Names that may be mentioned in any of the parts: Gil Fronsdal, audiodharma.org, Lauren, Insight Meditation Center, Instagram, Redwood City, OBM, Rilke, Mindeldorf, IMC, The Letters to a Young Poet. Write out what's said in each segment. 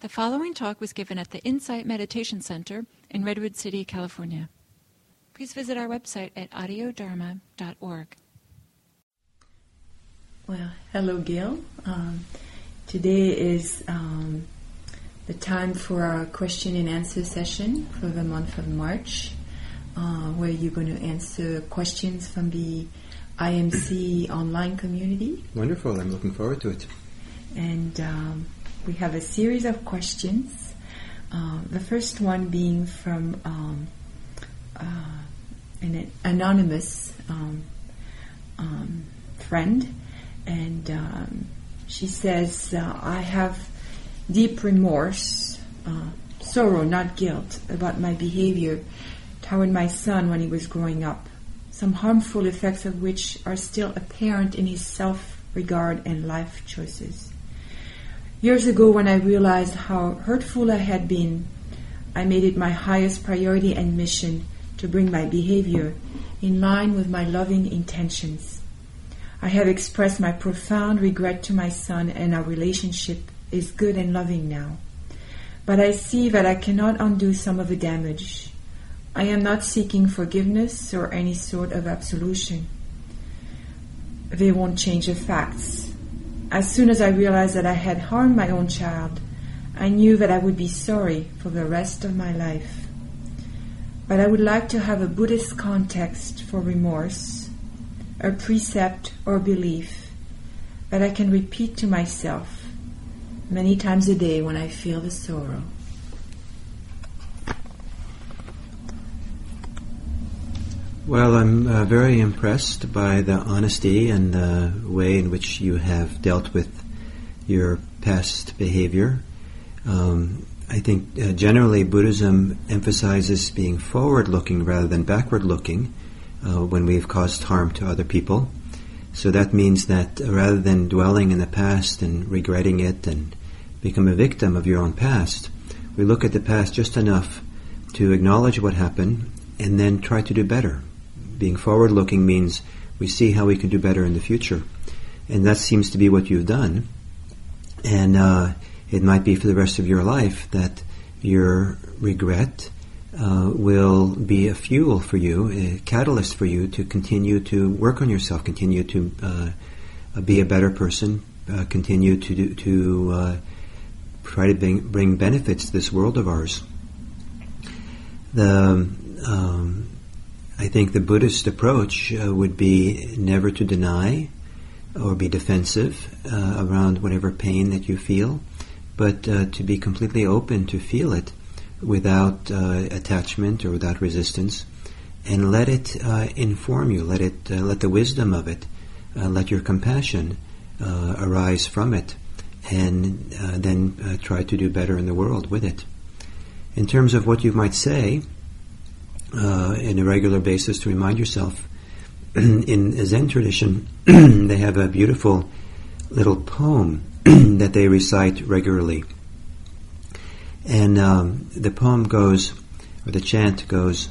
The following talk was given at the Insight Meditation Center in Redwood City, California. Please visit our website at audiodharma.org. Well, hello, Gil. Today is the time for our question and answer session for the month of March, where you're going to answer questions from the IMC online community. Wonderful. I'm looking forward to it. And we have a series of questions, the first one being from an anonymous friend. And she says, I have deep remorse, sorrow, not guilt, about my behavior toward my son when he was growing up, some harmful effects of which are still apparent in his self-regard and life choices. Years ago, when I realized how hurtful I had been, I made it my highest priority and mission to bring my behavior in line with my loving intentions. I have expressed my profound regret to my son, and our relationship is good and loving now. But I see that I cannot undo some of the damage. I am not seeking forgiveness or any sort of absolution. They won't change the facts. As soon as I realized that I had harmed my own child, I knew that I would be sorry for the rest of my life. But I would like to have a Buddhist context for remorse, a precept or belief that I can repeat to myself many times a day when I feel the sorrow. Well, I'm very impressed by the honesty and the way in which you have dealt with your past behavior. I think generally Buddhism emphasizes being forward-looking rather than backward-looking. When we've caused harm to other people. So that means that rather than dwelling in the past and regretting it and become a victim of your own past, we look at the past just enough to acknowledge what happened and then try to do better. Being forward-looking means we see how we can do better in the future. And that seems to be what you've done. And it might be for the rest of your life that your regret will be a fuel for you, a catalyst for you to continue to work on yourself, continue to be a better person, continue to try to bring benefits to this world of ours. I think the Buddhist approach would be never to deny or be defensive around whatever pain that you feel, but to be completely open to feel it without attachment or without resistance, and let it inform you, let the wisdom of it, let your compassion arise from it, and then try to do better in the world with it. In terms of what you might say on a regular basis to remind yourself, in a Zen tradition they have a beautiful little poem that they recite regularly. And the poem goes, or the chant goes,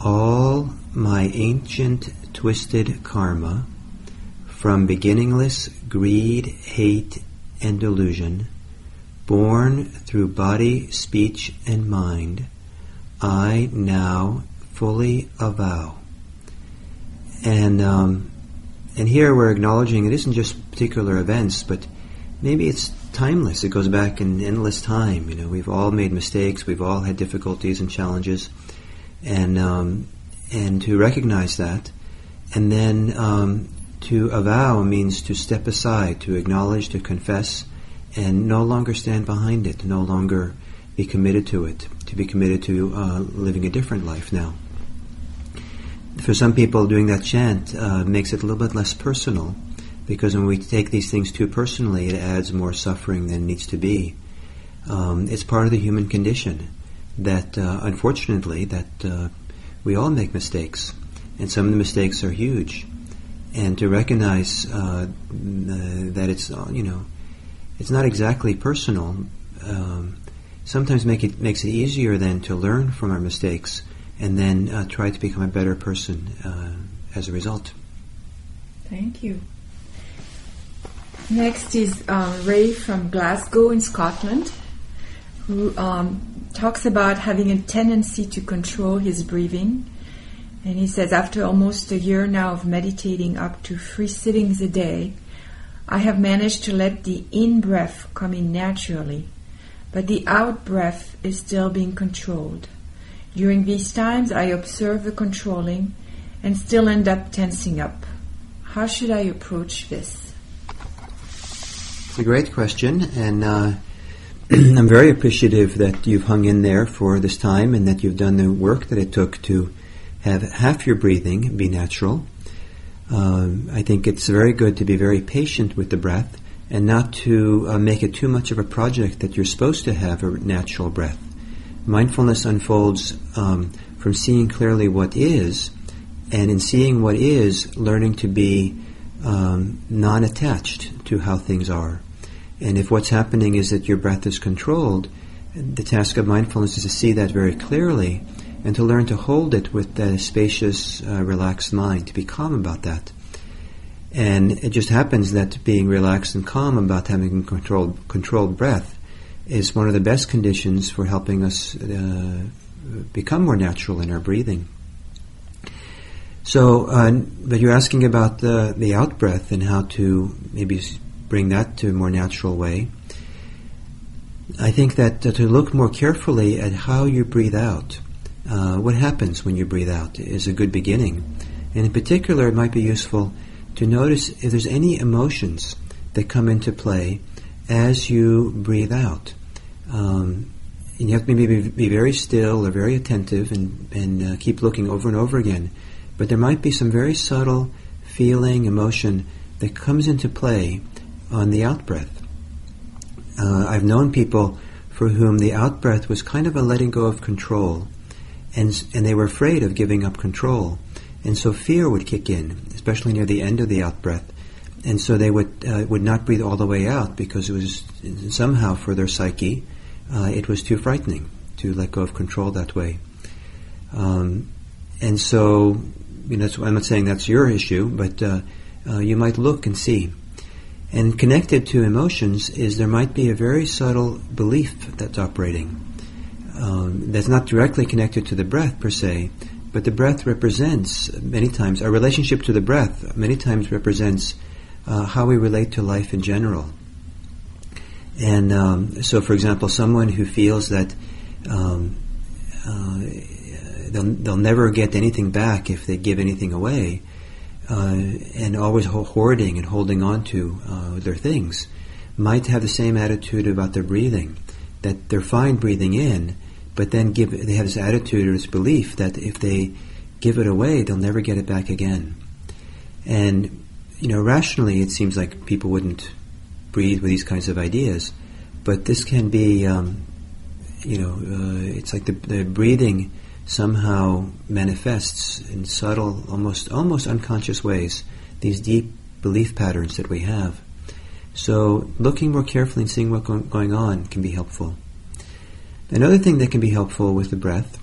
all my ancient twisted karma from beginningless greed, hate, and delusion, born through body, speech, and mind, I now fully avow. And here we're acknowledging it isn't just particular events, but maybe it's timeless. It goes back in endless time. You know, we've all made mistakes. We've all had difficulties and challenges, and to recognize that, and then to avow means to step aside, to acknowledge, to confess, and no longer stand behind it, no longer be committed to it, to be committed to living a different life now. For some people, doing that chant makes it a little bit less personal. Because when we take these things too personally, it adds more suffering than needs to be. It's part of the human condition that, unfortunately, that we all make mistakes. And some of the mistakes are huge. And to recognize that it's, you know, it's not exactly personal, sometimes makes it easier then to learn from our mistakes and then try to become a better person as a result. Thank you. Next is Ray from Glasgow in Scotland. talks about having a tendency to control his breathing. And he says, after almost a year now of meditating up to 3 sittings a day, I have managed to let the in-breath come in naturally, but the out-breath is still being controlled. During these times, I observe the controlling and still end up tensing up. How should I approach this? It's a great question, and I'm very appreciative that you've hung in there for this time and that you've done the work that it took to have half your breathing be natural. I think it's very good to be very patient with the breath and not to make it too much of a project that you're supposed to have a natural breath. Mindfulness unfolds from seeing clearly what is, and in seeing what is, learning to be non-attached to how things are. And if what's happening is that your breath is controlled, the task of mindfulness is to see that very clearly and to learn to hold it with a spacious, relaxed mind, to be calm about that. And it just happens that being relaxed and calm about having controlled breath is one of the best conditions for helping us become more natural in our breathing. So, but you're asking about the out-breath and how to maybe bring that to a more natural way. I think that to look more carefully at how you breathe out, what happens when you breathe out, is a good beginning. And in particular, it might be useful to notice if there's any emotions that come into play as you breathe out. And you have to maybe be very still or very attentive and keep looking over and over again. But there might be some very subtle feeling, emotion that comes into play on the out-breath. I've known people for whom the out-breath was kind of a letting go of control, and they were afraid of giving up control. And so fear would kick in, especially near the end of the out-breath. And so they would not breathe all the way out because it was somehow for their psyche, it was too frightening to let go of control that way. And so, you know, I'm not saying that's your issue, but you might look and see. And connected to emotions is there might be a very subtle belief that's operating. That's not directly connected to the breath per se, but the breath represents many times, our relationship to the breath many times represents how we relate to life in general. And so, for example, someone who feels that they'll never get anything back if they give anything away, and always hoarding and holding on to their things, might have the same attitude about their breathing, that they're fine breathing in, but then they have this attitude or this belief that if they give it away, they'll never get it back again. And you know, rationally, it seems like people wouldn't breathe with these kinds of ideas, but this can be, it's like the breathing somehow manifests in subtle, almost unconscious ways these deep belief patterns that we have. So looking more carefully and seeing what's going on can be helpful. Another thing that can be helpful with the breath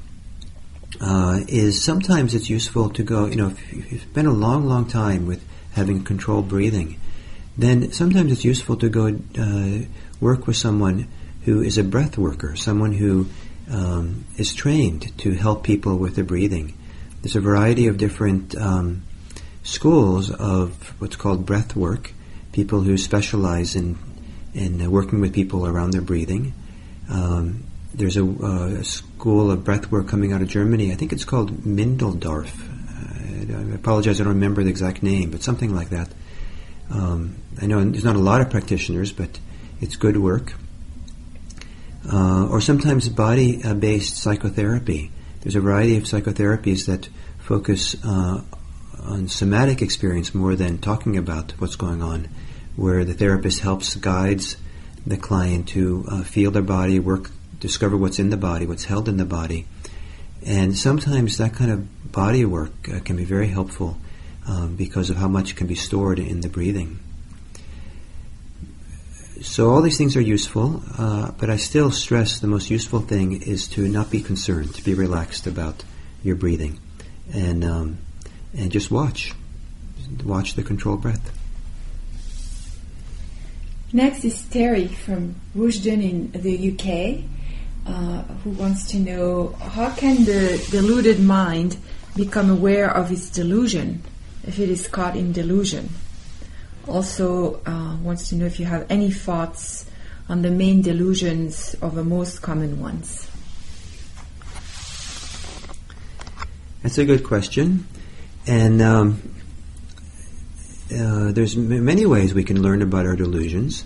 is sometimes it's useful to go, you know, if you've spent a long, long time with having controlled breathing, then sometimes it's useful to go work with someone who is a breath worker, someone who is trained to help people with their breathing. There's a variety of different schools of what's called breath work, people who specialize in working with people around their breathing. There's a school of breath work coming out of Germany. I think it's called Mindeldorf. I apologize, I don't remember the exact name, but something like that. I know there's not a lot of practitioners, but it's good work. Or sometimes body-based psychotherapy. There's a variety of psychotherapies that focus on somatic experience more than talking about what's going on, where the therapist helps, guides the client to feel their body, discover what's in the body, what's held in the body. And sometimes that kind of body work can be very helpful because of how much can be stored in the breathing. So all these things are useful, but I still stress the most useful thing is to not be concerned, to be relaxed about your breathing, and just watch the controlled breath. Next is Terry from Rushden in the UK. who wants to know, how can the deluded mind become aware of its delusion if it is caught in delusion? Also wants to know if you have any thoughts on the main delusions or the most common ones. That's a good question. And there's many ways we can learn about our delusions.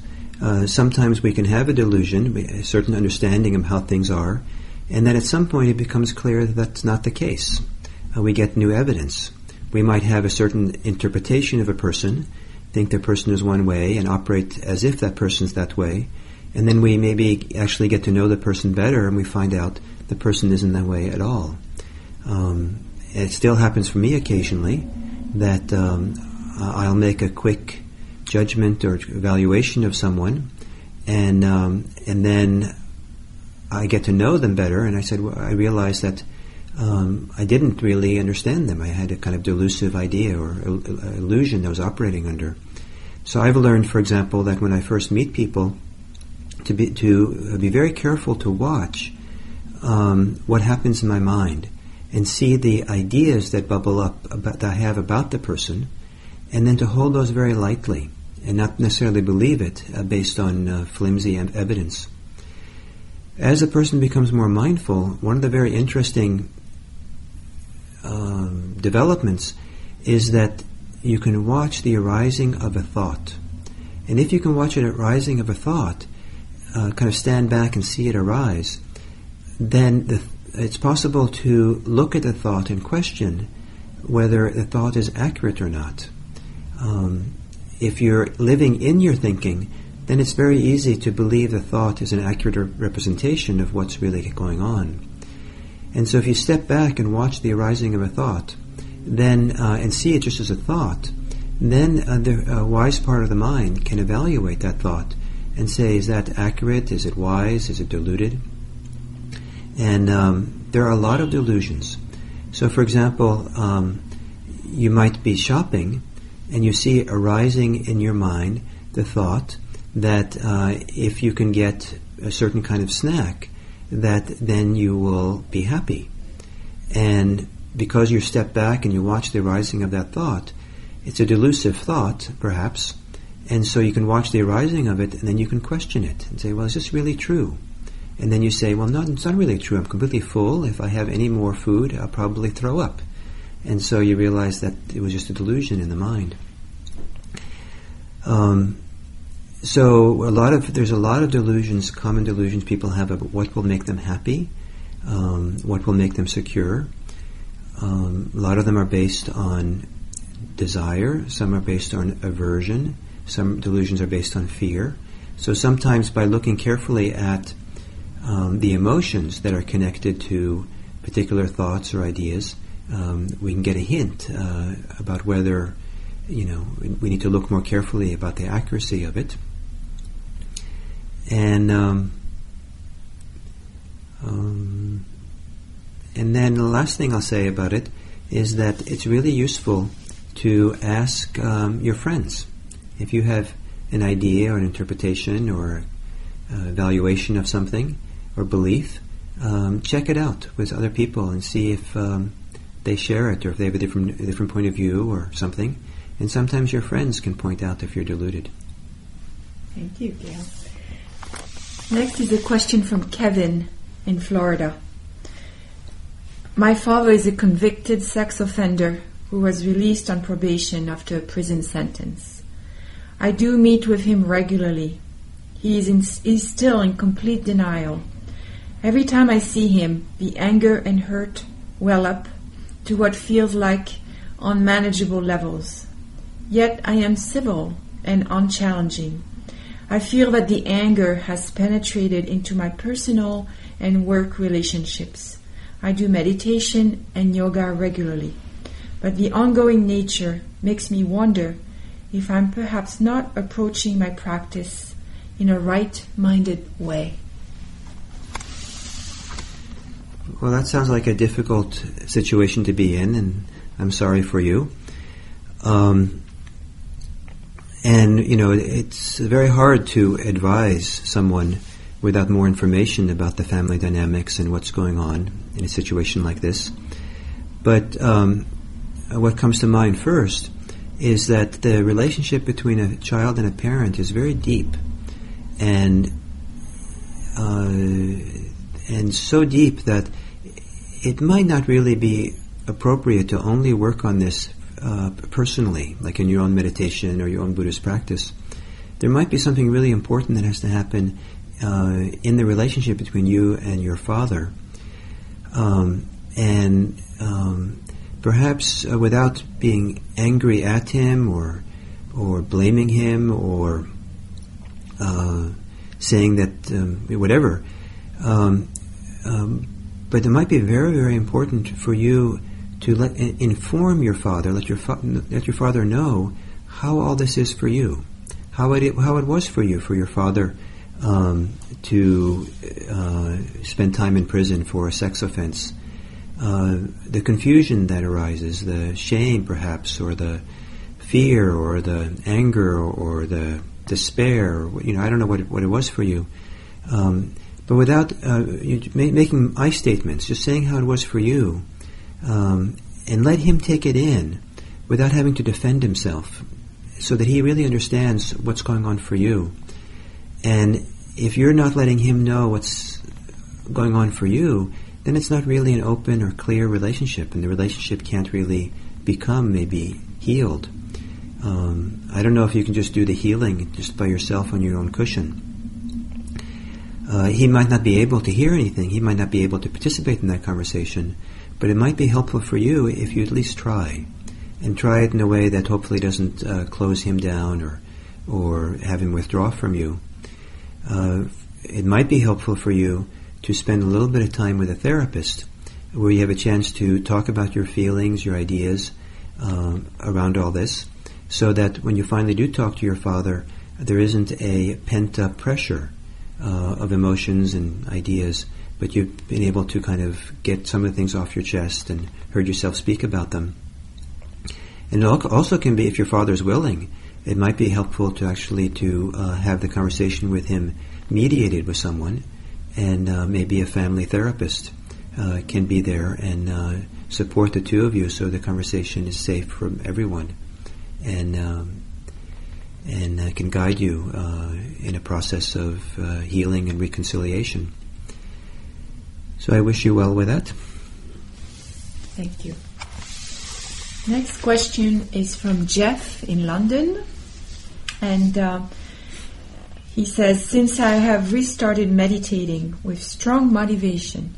Sometimes we can have a delusion, a certain understanding of how things are, and then at some point it becomes clear that that's not the case. We get new evidence. We might have a certain interpretation of a person, think the person is one way, and operate as if that person's that way, and then we maybe actually get to know the person better, and we find out the person isn't that way at all. It still happens for me occasionally that I'll make a quick judgment or evaluation of someone, and then I get to know them better, and I realize that I didn't really understand them. I had a kind of delusive idea or illusion I was operating under. So I've learned, for example, that when I first meet people, to be very careful to watch what happens in my mind and see the ideas that bubble up that I have about the person, and then to hold those very lightly and not necessarily believe it based on flimsy evidence. As a person becomes more mindful, one of the very interesting developments is that you can watch the arising of a thought. And if you can watch an arising of a thought, kind of stand back and see it arise, then it's possible to look at the thought and question whether the thought is accurate or not. If you're living in your thinking, then it's very easy to believe the thought is an accurate representation of what's really going on. And so if you step back and watch the arising of a thought, then and see it just as a thought, then the wise part of the mind can evaluate that thought and say, is that accurate? Is it wise? Is it deluded? And there are a lot of delusions. So for example, you might be shopping and you see arising in your mind the thought that if you can get a certain kind of snack, that then you will be happy. And because you step back and you watch the arising of that thought, it's a delusive thought, perhaps, and so you can watch the arising of it, and then you can question it and say, well, is this really true? And then you say, well, no, it's not really true. I'm completely full. If I have any more food, I'll probably throw up. And so you realize that it was just a delusion in the mind. So there's a lot of delusions, common delusions people have about what will make them happy, what will make them secure. A lot of them are based on desire. Some are based on aversion. Some delusions are based on fear. So sometimes by looking carefully at the emotions that are connected to particular thoughts or ideas, we can get a hint about whether, we need to look more carefully about the accuracy of it. And then the last thing I'll say about it is that it's really useful to ask your friends. If you have an idea or an interpretation or evaluation of something or belief, check it out with other people and see if they share it, or if they have a different point of view or something. And sometimes your friends can point out if you're deluded. Thank you, Gail. Next is a question from Kevin in Florida. My father is a convicted sex offender who was released on probation after a prison sentence. I do meet with him regularly. He is still in complete denial. Every time I see him, the anger and hurt well up to what feels like unmanageable levels. Yet I am civil and unchallenging. I feel that the anger has penetrated into my personal and work relationships. I do meditation and yoga regularly, but the ongoing nature makes me wonder if I'm perhaps not approaching my practice in a right-minded way. Well, that sounds like a difficult situation to be in, and I'm sorry for you. And it's very hard to advise someone without more information about the family dynamics and what's going on in a situation like this. But what comes to mind first is that the relationship between a child and a parent is very deep, and so deep that it might not really be appropriate to only work on this personally, like in your own meditation or your own Buddhist practice. There might be something really important that has to happen in the relationship between you and your father, perhaps without being angry at him or blaming him or saying that whatever. But it might be very, very important for you to inform your father, let your father know how all this is for you, how it was for you, for your father to spend time in prison for a sex offense, the confusion that arises, the shame perhaps, or the fear, or the anger, or the despair. I don't know what it was for you, but without making I statements, just saying how it was for you. And let him take it in without having to defend himself, so that he really understands what's going on for you. And if you're not letting him know what's going on for you, then it's not really an open or clear relationship, and the relationship can't really become maybe healed. I don't know if you can just do the healing just by yourself on your own cushion. He might not be able to hear anything, he might not be able to participate in that conversation, but it might be helpful for you if you at least try, and try it in a way that hopefully doesn't close him down or have him withdraw from you. It might be helpful for you to spend a little bit of time with a therapist, where you have a chance to talk about your feelings, your ideas around all this, so that when you finally do talk to your father, there isn't a pent-up pressure of emotions and ideas, but you've been able to kind of get some of the things off your chest and heard yourself speak about them. And it also can be, if your father's willing, it might be helpful to actually have the conversation with him mediated with someone, and maybe a family therapist can be there and support the two of you so the conversation is safe from everyone, and can guide you in a process of healing and reconciliation. So I wish you well with that. Thank you. Next question is from Jeff in London. And he says, since I have restarted meditating with strong motivation,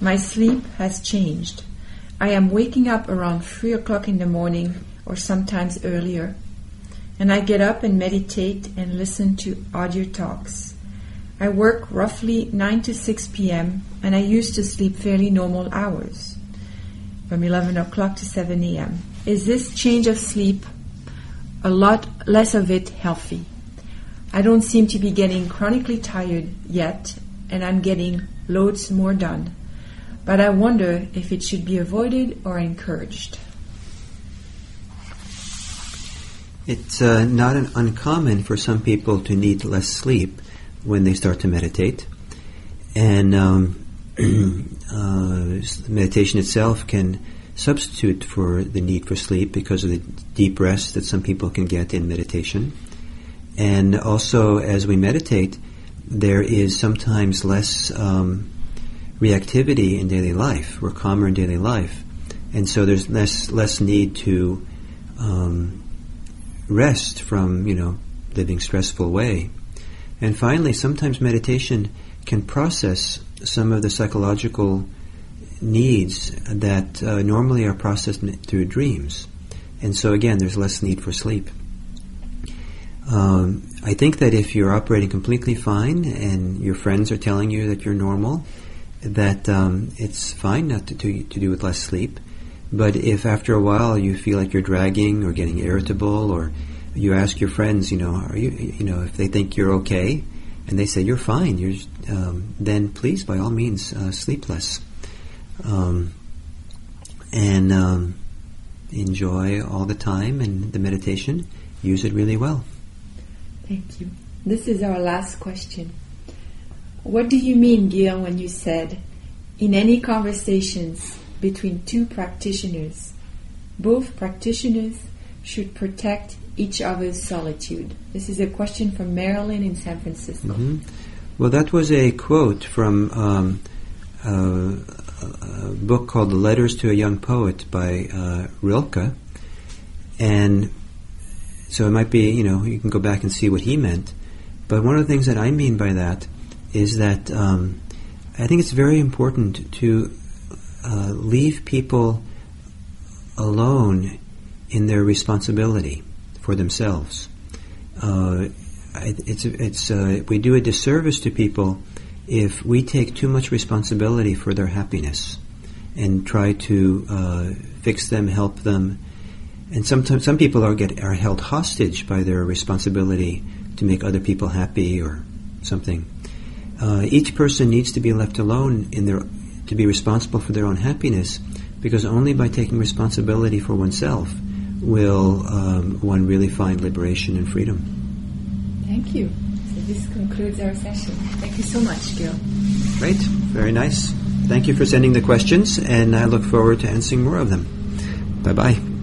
my sleep has changed. I am waking up around 3 o'clock in the morning or sometimes earlier. And I get up and meditate and listen to audio talks. I work roughly 9 to 6 p.m. and I used to sleep fairly normal hours, from 11 o'clock to 7 a.m. Is this change of sleep, a lot less of it, healthy? I don't seem to be getting chronically tired yet, and I'm getting loads more done. But I wonder if it should be avoided or encouraged. It's not uncommon for some people to need less sleep when they start to meditate. And meditation itself can substitute for the need for sleep because of the deep rest that some people can get in meditation. And also, as we meditate, there is sometimes less reactivity in daily life. We're calmer in daily life. And so there's less need to rest from, living stressful way. And finally, sometimes meditation can process some of the psychological needs that normally are processed through dreams. And so again, there's less need for sleep. I think that if you're operating completely fine and your friends are telling you that you're normal, that it's fine not to do with less sleep. But if after a while you feel like you're dragging or getting irritable, or you ask your friends, are you if they think you're okay, and they say you're fine, then please, by all means, sleep less, and enjoy all the time and the meditation. Use it really well. Thank you. This is our last question. What do you mean, Gil, when you said, in any conversations between two practitioners, both practitioners should protect each other's solitude? This is a question from Marilyn in San Francisco. Mm-hmm. Well, that was a quote from a book called The Letters to a Young Poet by Rilke. And so it might be, you can go back and see what he meant. But one of the things that I mean by that is that I think it's very important to leave people alone in their responsibility for themselves. We do a disservice to people if we take too much responsibility for their happiness and try to fix them, help them. And sometimes some people are held hostage by their responsibility to make other people happy or something. Each person needs to be left alone to be responsible for their own happiness, because only by taking responsibility for oneself will one really find liberation and freedom. Thank you. So this concludes our session. Thank you so much, Gil. Great. Very nice. Thank you for sending the questions, and I look forward to answering more of them. Bye-bye.